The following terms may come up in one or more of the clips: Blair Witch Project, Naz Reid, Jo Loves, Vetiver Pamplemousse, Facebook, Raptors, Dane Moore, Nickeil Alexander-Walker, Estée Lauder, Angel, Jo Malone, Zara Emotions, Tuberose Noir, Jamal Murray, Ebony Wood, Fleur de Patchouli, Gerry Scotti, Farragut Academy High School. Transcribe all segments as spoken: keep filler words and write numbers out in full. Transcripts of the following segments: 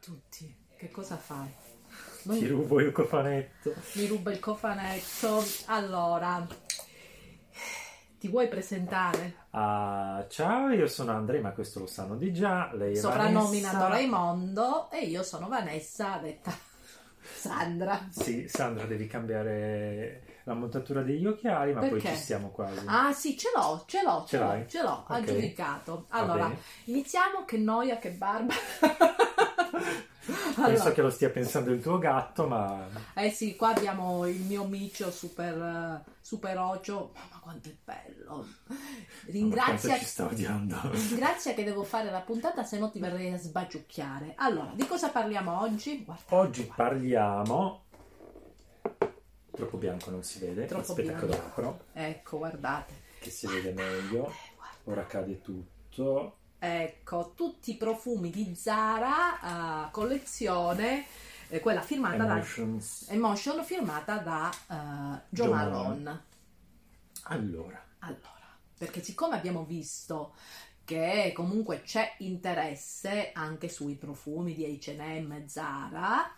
tutti. Che cosa fai? Noi... Ti rubo il cofanetto. Mi ruba il cofanetto. Allora, ti vuoi presentare? Uh, ciao, io sono Andrea, ma questo lo sanno di già. Lei è soprannominato Raimondo e io sono Vanessa, detta Sandra. Sì, Sandra, devi cambiare la montatura degli occhiali, ma perché? Poi ci stiamo quasi. Ah sì, ce l'ho, ce l'ho, ce, ce l'ho, ce l'ho, okay. Aggiudicato. Allora, iniziamo, che noia, che barba. Allora. Penso che lo stia pensando il tuo gatto, ma... Eh sì, qua abbiamo il mio micio super, super ocio. Mamma quanto è bello. Ringrazia... Quanto ci sta odiando. Ringrazia che devo fare la puntata, se no ti verrei a sbagiucchiare. Allora, di cosa parliamo oggi? Guarda, oggi guarda. Parliamo... Troppo bianco, non si vede. Troppo Aspetta bianco. Che lo apro. Ecco, guardate. Che si guardate, vede meglio. Guardate. Ora cade tutto. Ecco, tutti i profumi di Zara, uh, collezione, eh, quella firmata Emotions. da Emotion, firmata da uh, Jo, Jo Malone. Allora. Allora, perché siccome abbiamo visto che comunque c'è interesse anche sui profumi di acca e emme, Zara,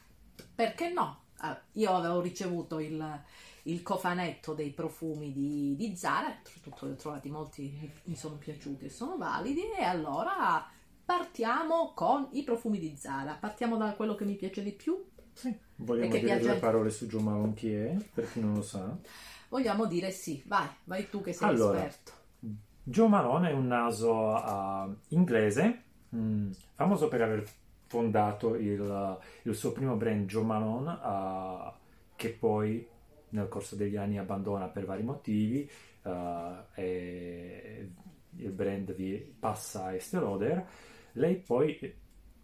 perché no? Uh, io avevo ricevuto il... il cofanetto dei profumi di, di Zara, tutto li ho trovati, molti mi sono piaciuti e sono validi, e allora partiamo con i profumi di Zara. Partiamo da quello che mi piace di più. Sì. Vogliamo dire piace... due parole su Jo Malone, chi è, per chi non lo sa? Vogliamo dire sì, vai, vai tu che sei allora, esperto. Jo Malone è un naso uh, inglese, mm, famoso per aver fondato il, il suo primo brand Jo Malone, uh, che poi nel corso degli anni abbandona per vari motivi, uh, e il brand vi passa a Estée Lauder. Lei poi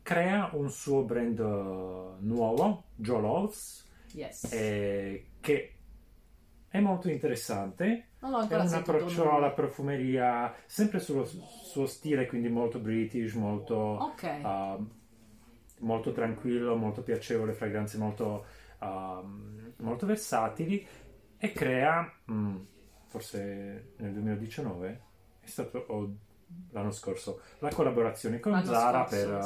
crea un suo brand uh, nuovo, Jo Loves, yes. eh, che è molto interessante, non l'ho ancora è un approccio alla profumeria sempre sullo suo stile, quindi molto british, molto, okay. uh, molto tranquillo, molto piacevole, fragranze molto Uh, molto versatili, e crea mh, forse nel duemiladiciannove è stato oh, l'anno scorso la collaborazione con l'anno Zara scorso, per,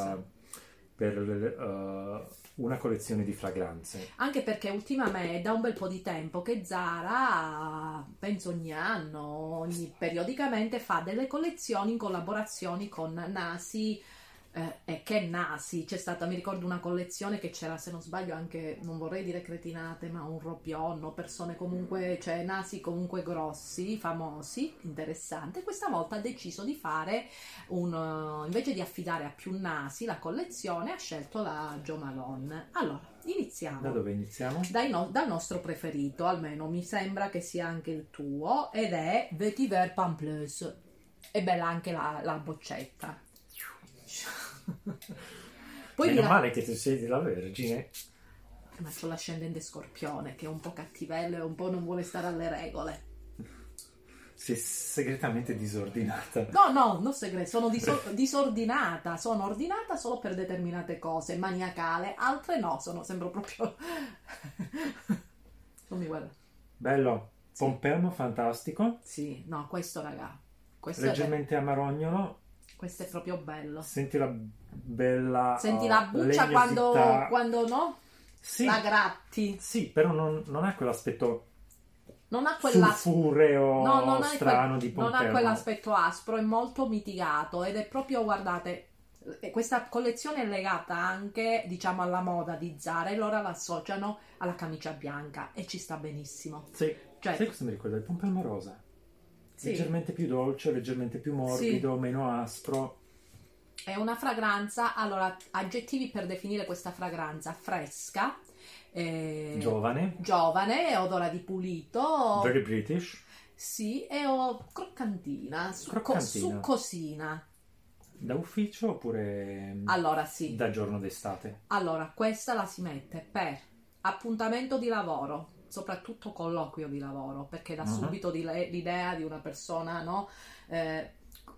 sì. per uh, una collezione di fragranze, anche perché ultimamente è da un bel po' di tempo che Zara, penso ogni anno, ogni, periodicamente fa delle collezioni in collaborazioni con Nasi. Eh, e che nasi c'è stata, mi ricordo una collezione che c'era, se non sbaglio, anche, non vorrei dire cretinate, ma un ropionno, persone comunque, cioè nasi comunque grossi, famosi, interessante. Questa volta ha deciso di fare un, invece di affidare a più nasi la collezione, ha scelto la Jo Malone. Allora, iniziamo. Da dove iniziamo? Dai no, dal nostro preferito, almeno mi sembra che sia anche il tuo, ed è Vetiver Pamplemousse. È bella anche la, la boccetta. Poi meno la... male che tu sei la Vergine, ma c'ho l'ascendente Scorpione che è un po' cattivello e un po' non vuole stare alle regole. Sei segretamente disordinata. No, no, non segreto, sono disor- disordinata, sono ordinata solo per determinate cose, maniacale, altre no, sono sembro proprio non mi guarda. Bello, sì. Pompermo, fantastico. Sì, no, questo raga, questo leggermente è amarognolo. Questo è proprio bello. Senti la bella... Senti la buccia uh, quando, quando no? Sì. La gratti. Sì, però non, non ha quell'aspetto... Non ha sulfureo, no, non strano quel, di pompermo. Non ha quell'aspetto aspro, è molto mitigato. Ed è proprio, guardate, questa collezione è legata anche, diciamo, alla moda di Zara. E loro l'associano alla camicia bianca. E ci sta benissimo. Sì. Cioè, sai cosa mi ricorda? Il pompermo rosa. Sì. Leggermente più dolce, leggermente più morbido, sì. Meno aspro. È una fragranza, allora, aggettivi per definire questa fragranza: fresca, eh, giovane, giovane, odora di pulito, very British, sì, e oh, croccantina, succo, succosina. Da ufficio oppure allora, sì. Da giorno d'estate? Allora, questa la si mette per appuntamento di lavoro, soprattutto colloquio di lavoro, perché da uh-huh. subito di le, l'idea di una persona, no, eh,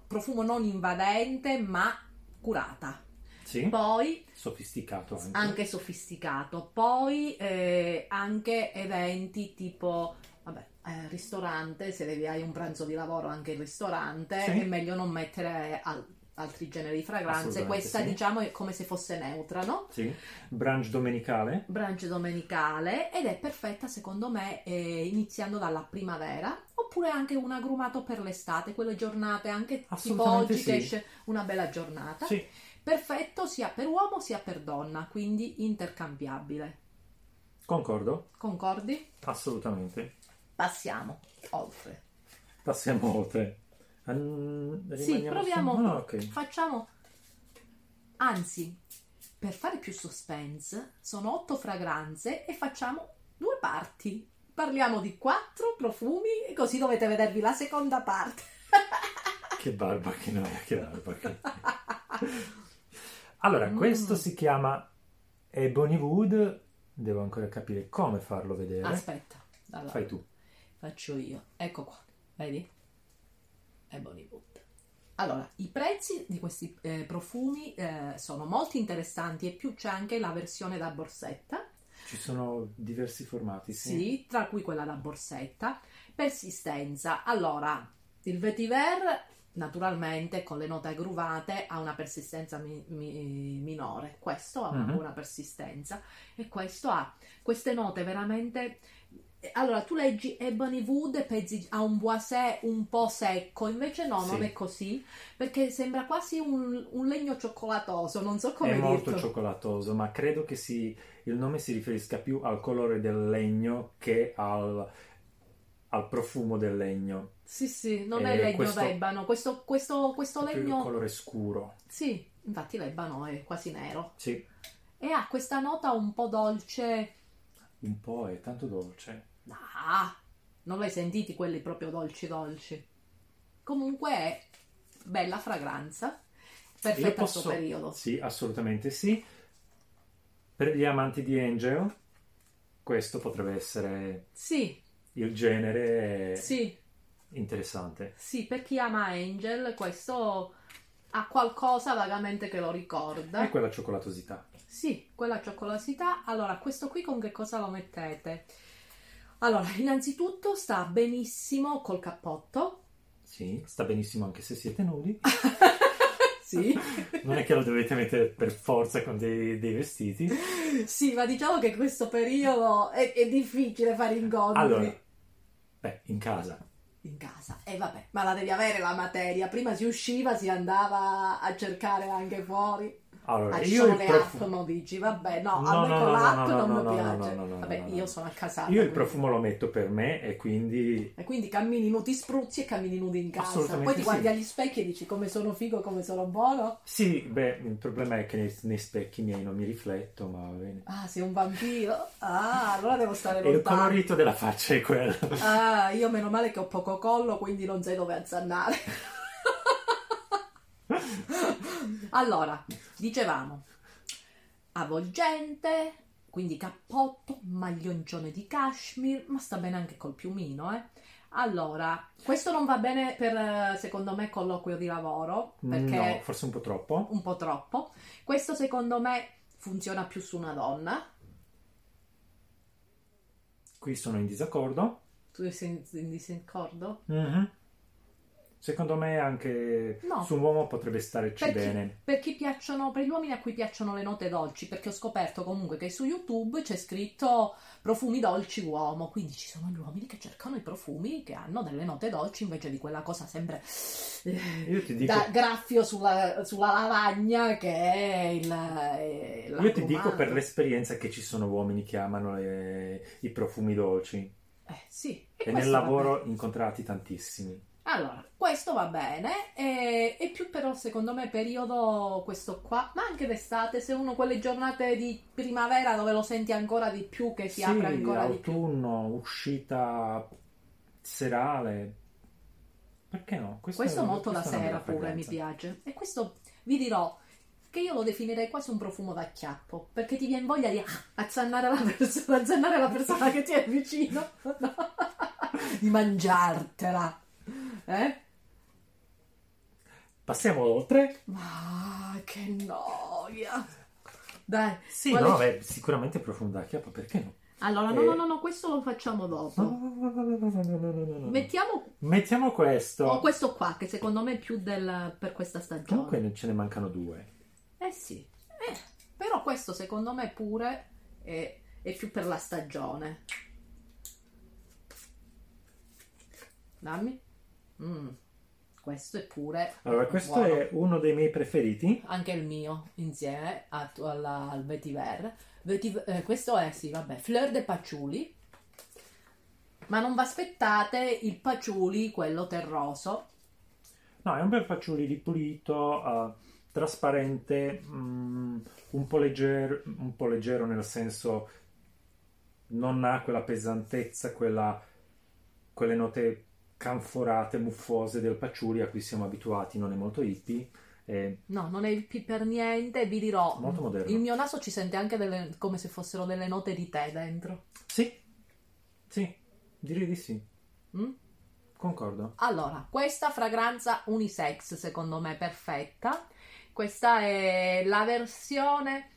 profumo non invadente ma curata, sì. Poi sofisticato anche, anche sofisticato, poi eh, anche eventi tipo vabbè, eh, ristorante, se devi hai un pranzo di lavoro anche il ristorante, sì. È meglio non mettere al altri generi di fragranze. Questa, sì, diciamo, è come se fosse neutra, no? Sì, brunch domenicale. Brunch domenicale, ed è perfetta secondo me eh, iniziando dalla primavera, oppure anche un agrumato per l'estate, quelle giornate anche tipo oggi, sì, che esce una bella giornata. Sì. Perfetto sia per uomo sia per donna, quindi intercambiabile. Concordo. Concordi? Assolutamente. Passiamo oltre. Passiamo oltre. An... Sì, proviamo. Su... Ah, okay. Facciamo. Anzi, per fare più suspense, sono otto fragranze e facciamo due parti. Parliamo di quattro profumi e così dovete vedervi la seconda parte. Che barba che noia, che barba che... Allora, mm. questo si chiama Ebony Wood. Devo ancora capire come farlo vedere. Aspetta. Allora, fai tu. Faccio io. Ecco qua. Vedi? Ebony Wood. Allora, i prezzi di questi eh, profumi eh, sono molto interessanti, e più c'è anche la versione da borsetta. Ci sono diversi formati, sì. Sì, tra cui quella da borsetta. Persistenza. Allora, il vetiver naturalmente con le note aggruvate ha una persistenza mi- mi- minore. Questo ha una buona uh-huh. persistenza, e questo ha queste note veramente... Allora, tu leggi Ebony Wood e pensi a un boisé un po' secco, invece no, sì. non è così, perché sembra quasi un, un legno cioccolatoso, non so come dirlo. È molto dirlo. Cioccolatoso, ma credo che si, il nome si riferisca più al colore del legno che al, al profumo del legno. Sì, sì, non e è legno questo, d'ebano, questo, questo, questo è legno... Più colore scuro. Sì, infatti l'ebano è quasi nero. Sì. E ha questa nota un po' dolce... Un po' è tanto dolce. Ah, non l'hai sentiti quelli proprio dolci dolci. Comunque è bella fragranza, perfetta posso... al suo periodo. Sì, assolutamente sì. Per gli amanti di Angel questo potrebbe essere sì. il genere sì. interessante. Sì, per chi ama Angel questo ha qualcosa vagamente che lo ricorda. E quella cioccolatosità. Sì, quella cioccolatosità. Allora, questo qui con che cosa lo mettete? Allora, innanzitutto sta benissimo col cappotto. Sì, sta benissimo anche se siete nudi. Sì. Non è che lo dovete mettere per forza con dei, dei vestiti. Sì, ma diciamo che in questo periodo è, è difficile fare ingombri. Allora, beh, in casa. In casa, e eh, vabbè, ma la devi avere la materia. Prima si usciva, si andava a cercare anche fuori. Allora, ah, ci io sono le profumo... app, non dici, vabbè, no, no a me no, con no, l'app no, no, non no, mi piace. No, no, no, vabbè, no, no. Io sono a casa. Io quindi. Il profumo lo metto per me e quindi... E quindi cammini nudi, spruzzi e cammini nudi in casa. Assolutamente poi ti sì. guardi agli specchi e dici come sono figo, come sono buono. Sì, beh, il problema è che nei, nei specchi miei non mi rifletto, ma va bene. Ah, sei un vampiro? Ah, allora devo stare lontano. E il colorito della faccia è quello. Ah, io meno male che ho poco collo, quindi non sai dove azzannare. Allora, dicevamo avvolgente, quindi cappotto, maglioncione di cashmere, ma sta bene anche col piumino, eh. Allora, questo non va bene per, secondo me, colloquio di lavoro, perché no, forse un po' troppo. Un po' troppo. Questo secondo me funziona più su una donna. Qui sono in disaccordo. Tu sei in disaccordo? Mhm. Secondo me anche no. su un uomo potrebbe starci per chi, bene. Per chi piacciono, per gli uomini a cui piacciono le note dolci, perché ho scoperto comunque che su YouTube c'è scritto profumi dolci uomo, quindi ci sono gli uomini che cercano i profumi che hanno delle note dolci invece di quella cosa sempre io ti dico, da graffio sulla, sulla lavagna che è il è io ti dico per l'esperienza che ci sono uomini che amano le, i profumi dolci. Eh sì. E, e nel lavoro incontrati tantissimi. Allora, questo va bene, e, e più però secondo me periodo questo qua, ma anche d'estate, se uno quelle giornate di primavera dove lo senti ancora di più, che si sì, apre ancora autunno, di più. Sì, autunno, uscita serale, perché no? Questo, questo è, molto da sera pure, mi piace. E questo vi dirò che io lo definirei quasi un profumo da acchiappo, perché ti viene voglia di azzannare la persona, azzannare la persona che ti è vicino, no? Di mangiartela. Eh? Passiamo oltre. Ma ah, che noia. Dai. Sì, no, c- beh, sicuramente profondacchia, perché no? Allora, no, no, no, no, questo lo facciamo dopo. Mettiamo Mettiamo questo. O questo qua, che secondo me è più del per questa stagione. Comunque ce ne mancano due. Eh sì. Eh, però questo secondo me pure è, è più per la stagione. Dammi. Mm. Questo è pure... Allora, questo buono. È uno dei miei preferiti. Anche il mio, insieme a, alla, al Vetiver. Vetiver eh, questo è, sì, vabbè, Fleur de Patchouli. Ma non vi aspettate il patchouli, quello terroso. No, è un bel patchouli ripulito, uh, trasparente, um, un po' leggero, un po' leggero nel senso non ha quella pesantezza, quella, quelle note... canforate, muffose del patchouli a cui siamo abituati, non è molto hippie. Eh, no, non è hippie per niente, vi dirò, molto moderno. Il mio naso ci sente anche delle, come se fossero delle note di tè dentro. Sì, sì, direi di sì. Mm? Concordo. Allora, questa fragranza unisex secondo me perfetta, questa è la versione,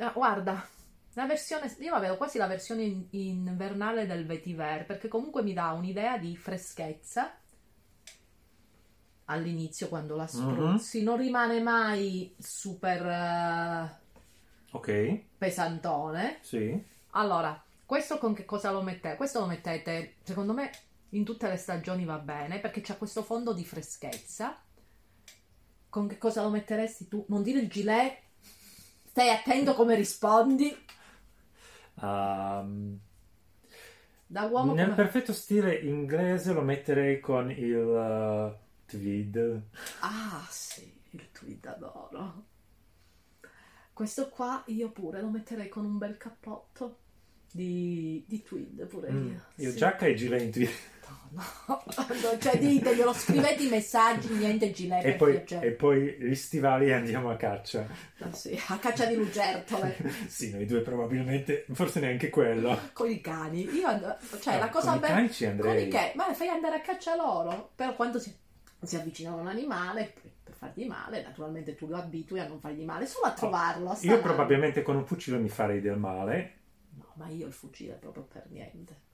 ah, guarda... La versione, io avevo quasi la versione in, invernale del Vetiver, perché comunque mi dà un'idea di freschezza all'inizio quando la spruzzi, uh-huh. Non rimane mai super uh, ok pesantone. Sì. Allora, questo con che cosa lo mettete? Questo lo mettete, secondo me, in tutte le stagioni va bene, perché c'ha questo fondo di freschezza. Con che cosa lo metteresti tu? Non dire il gilet, stai attento come rispondi. Um, da uomo nel come... perfetto stile inglese lo metterei con il uh, tweed. Ah sì, il tweed adoro. Questo qua io pure lo metterei con un bel cappotto di, di tweed pure mm, io. Io sì. Giacca e gilet in tweed. No, no, no, cioè diteglielo, scrivete i messaggi, niente gilet e poi, e poi gli stivali e andiamo a caccia. No, sì, a caccia di lucertole. Sì, noi due probabilmente, forse neanche quello. Con i cani. Io and- cioè no, la cosa con bella. I cani ci andrei. Con i cani, ma fai andare a caccia loro. Però quando si, si avvicinano a un animale per fargli male, naturalmente tu lo abitui a non fargli male, solo a trovarlo. A io probabilmente con un fucile mi farei del male. No, ma io il fucile proprio per niente.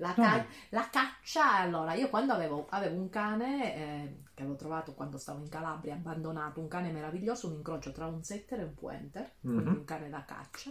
La, ca- la caccia, allora, io quando avevo, avevo un cane eh, che avevo trovato quando stavo in Calabria, abbandonato, un cane meraviglioso, un incrocio tra un setter e un pointer, mm-hmm. Quindi un cane da caccia,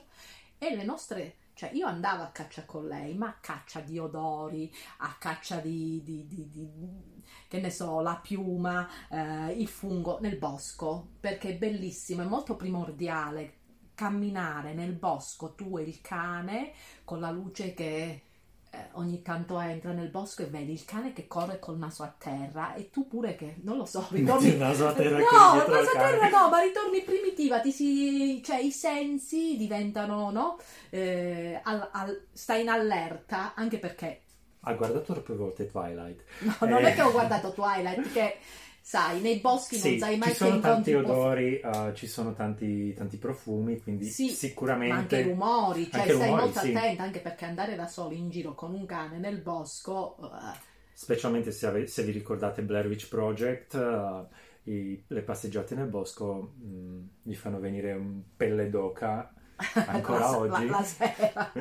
e le nostre, cioè io andavo a caccia con lei, ma a caccia di odori, a caccia di, di, di, di, di che ne so, la piuma, eh, il fungo, nel bosco, perché è bellissimo, è molto primordiale camminare nel bosco, tu e il cane, con la luce che... Eh, ogni tanto entra nel bosco e vedi il cane che corre col naso a terra e tu pure che non lo so ritorni... il naso a terra no il naso a terra no ma ritorni primitiva, ti si cioè i sensi diventano no eh, al, al... stai in allerta, anche perché ha guardato troppe volte Twilight. No, non eh... è che ho guardato Twilight, perché sai nei boschi sì, non sai mai che ci sono che tanti odori posso... uh, ci sono tanti tanti profumi, quindi sì, sicuramente ma anche rumori, cioè anche stai rumori, molto sì. Attenta, anche perché andare da soli in giro con un cane nel bosco uh... specialmente se, ave- se vi ricordate Blair Witch Project uh, i- le passeggiate nel bosco mh, mi fanno venire un pelle d'oca ancora la, oggi la, la sera.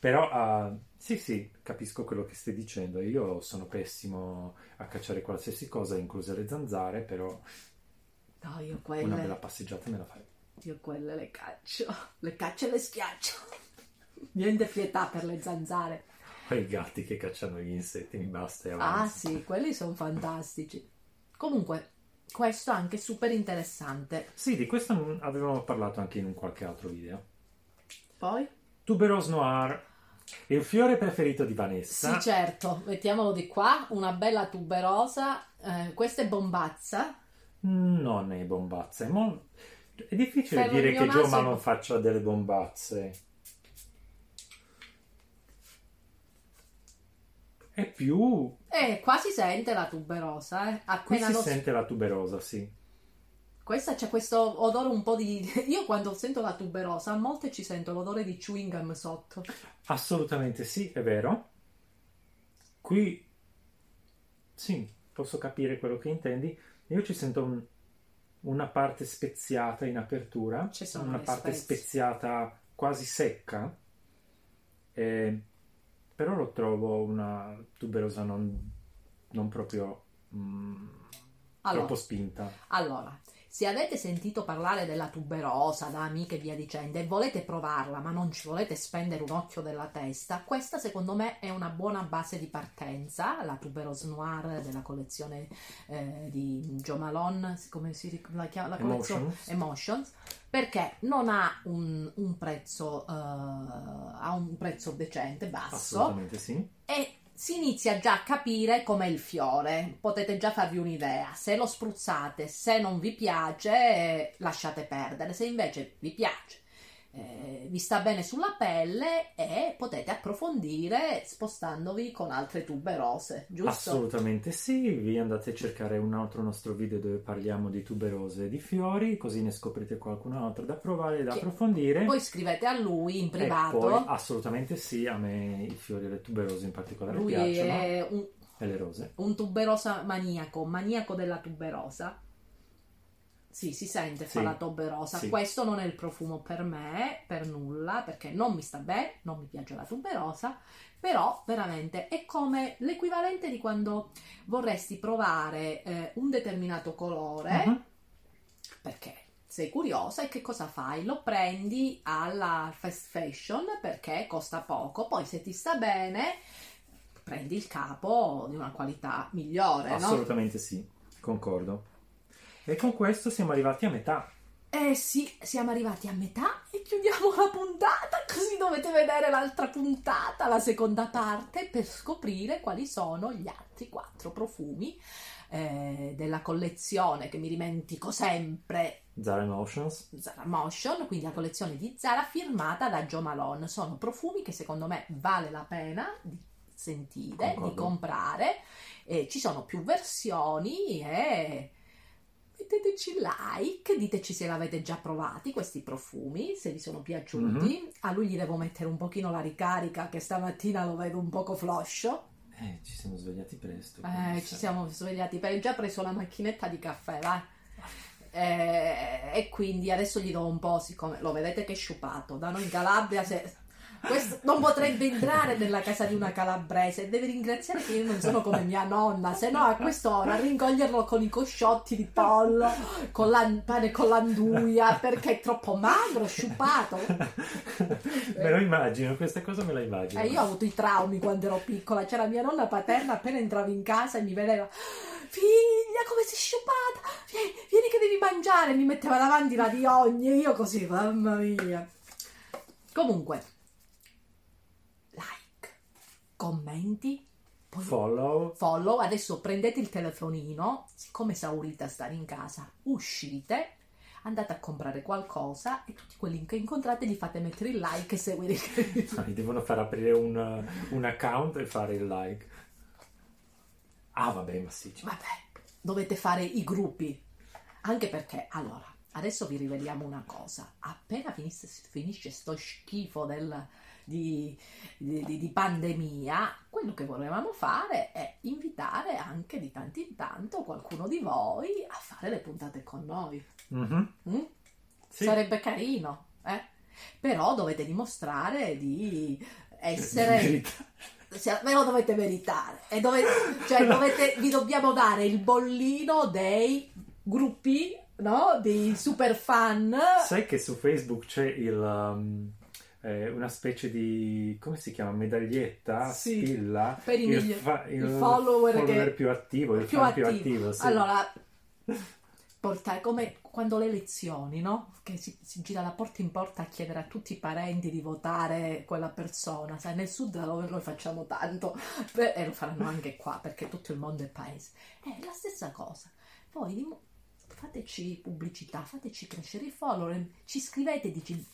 Però uh, sì sì capisco quello che stai dicendo, io sono pessimo a cacciare qualsiasi cosa incluse le zanzare, però no, io quelle... una bella passeggiata me la fai. Io quelle le caccio le caccio e le schiaccio, niente pietà per le zanzare. Poi i gatti che cacciano gli insetti mi basta e avanza. Ah sì, quelli sono fantastici. Comunque questo è anche super interessante. Sì, di questo avevamo parlato anche in un qualche altro video. Poi? Tuberose Noir è il fiore preferito di Vanessa. Sì, certo, mettiamolo di qua, una bella tuberosa. Eh, questa è bombazza? Non è bombazza, è, mo... è difficile Ferro dire che Jo Malone è... faccia delle bombazze. È più... Eh, qua si sente la tuberosa, eh. Appena qui si lo... sente la tuberosa, sì. Questa c'è questo odore un po' di... Io quando sento la tuberosa, a volte ci sento l'odore di chewing gum sotto. Assolutamente sì, è vero. Qui, sì, posso capire quello che intendi. Io ci sento un... una parte speziata in apertura, ci sono una parte spezie. speziata quasi secca. eh, però lo trovo una tuberosa non, non proprio mm, allora, troppo spinta. Allora, se avete sentito parlare della tuberosa da amiche e via dicendo e volete provarla ma non ci volete spendere un occhio della testa, questa secondo me è una buona base di partenza, la Tuberose Noir della collezione eh, di Jo Malone, come si la chiama la collezione? Emotions, Emotions. Perché non ha un, un prezzo, uh, ha un prezzo decente, basso. Assolutamente sì. E si inizia già a capire com'è il fiore, potete già farvi un'idea. Se lo spruzzate, se non vi piace, lasciate perdere. Se invece vi piace, eh, vi sta bene sulla pelle e potete approfondire spostandovi con altre tuberose, giusto? Assolutamente sì, vi andate a cercare un altro nostro video dove parliamo di tuberose e di fiori, così ne scoprite qualcun altro da provare e da che approfondire. Poi scrivete a lui in privato. E poi, assolutamente sì, a me i fiori e le tuberose in particolare lui piacciono. È un, e le rose. Un tuberosa maniaco, maniaco della tuberosa. Sì, si sente sì, fa la tuberosa. Sì. Questo non è il profumo per me, per nulla, perché non mi sta bene, non mi piace la tuberosa, però veramente è come l'equivalente di quando vorresti provare eh, un determinato colore, uh-huh. perché sei curiosa e che cosa fai? Lo prendi alla fast fashion perché costa poco, poi se ti sta bene prendi il capo di una qualità migliore, no? Assolutamente sì, concordo. E con questo siamo arrivati a metà. Eh sì, siamo arrivati a metà e chiudiamo la puntata, così dovete vedere l'altra puntata, la seconda parte, per scoprire quali sono gli altri quattro profumi eh, della collezione, che mi dimentico sempre, Zara Emotions. Zara Emotion, quindi la collezione di Zara firmata da Jo Malone. Sono profumi che secondo me vale la pena di sentire, concordo, di comprare. Eh, ci sono più versioni e... metteteci like, diteci se l'avete già provati questi profumi, se vi sono piaciuti. Mm-hmm. A lui gli devo mettere un pochino la ricarica, che stamattina lo vedo un poco floscio. Eh, ci siamo svegliati presto. Eh, ci siamo svegliati, hai già preso la macchinetta di caffè, vai. Eh, e quindi adesso gli do un po', siccome lo vedete che è sciupato, da noi in Calabria se... questo non potrebbe entrare nella casa di una calabrese, deve ringraziare che io non sono come mia nonna, se no a quest'ora ringoglierlo con i cosciotti di pollo, con il pane con l'anduia, perché è troppo magro, sciupato. Me lo immagino, questa cosa me la immagino. Eh, io ho avuto i traumi quando ero piccola, c'era mia nonna paterna, appena entravo in casa e mi vedeva: figlia, come sei sciupata, vieni, vieni che devi mangiare, mi metteva davanti la viogne, io così, mamma mia. Comunque, commenti, poi follow. follow Adesso prendete il telefonino, siccome esaurita stare in casa, uscite, andate a comprare qualcosa e tutti quelli che incontrate gli fate mettere il like e seguire il... no, devono far aprire un, un account e fare il like. Ah vabbè, ma sì, vabbè, dovete fare i gruppi, anche perché, allora, adesso vi riveliamo una cosa: appena finisce, finisce sto schifo del Di, di, di pandemia, quello che volevamo fare è invitare anche di tanto in tanto qualcuno di voi a fare le puntate con noi. Mm-hmm. Mm? Sì. Sarebbe carino, eh? Però dovete dimostrare di essere... cioè, ve lo dovete meritare e dovete, cioè, dovete, vi dobbiamo dare il bollino dei gruppi, no? Dei super fan. Sai che su Facebook c'è il... Um... una specie di, come si chiama, medaglietta, sì, spilla per i migli- il, fa- il, il follower, follower che... più attivo, il più fan attivo. più attivo sì. Allora, portare, come quando le elezioni, no? Che si, si gira da porta in porta a chiedere a tutti i parenti di votare quella persona, sai, nel sud noi lo facciamo tanto e lo faranno anche qua, perché tutto il mondo è paese. È la stessa cosa. Voi fateci pubblicità, fateci crescere i follower, ci scrivete e dici: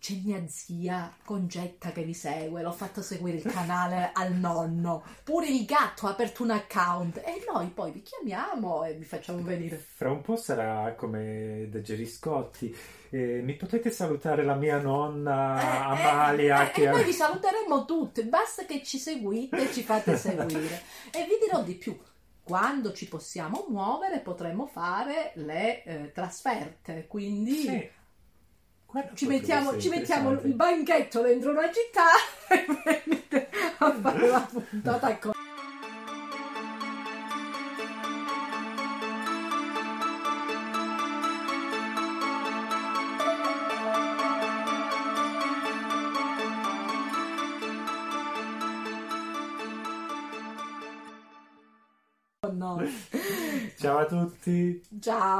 c'è mia zia Concetta che vi segue, l'ho fatto seguire il canale al nonno, pure il gatto ha aperto un account, e noi poi vi chiamiamo e vi facciamo venire. Fra un po' sarà come da Gerry Scotti: eh, mi potete salutare la mia nonna eh, Amalia eh, eh, che... e noi vi saluteremo tutti, basta che ci seguite e ci fate seguire. E vi dirò di più: quando ci possiamo muovere potremo fare le eh, trasferte, quindi sì. Guarda, ci mettiamo, ci mettiamo il banchetto dentro una città e venite a fare la puntata con... No. Ciao a tutti. Ciao.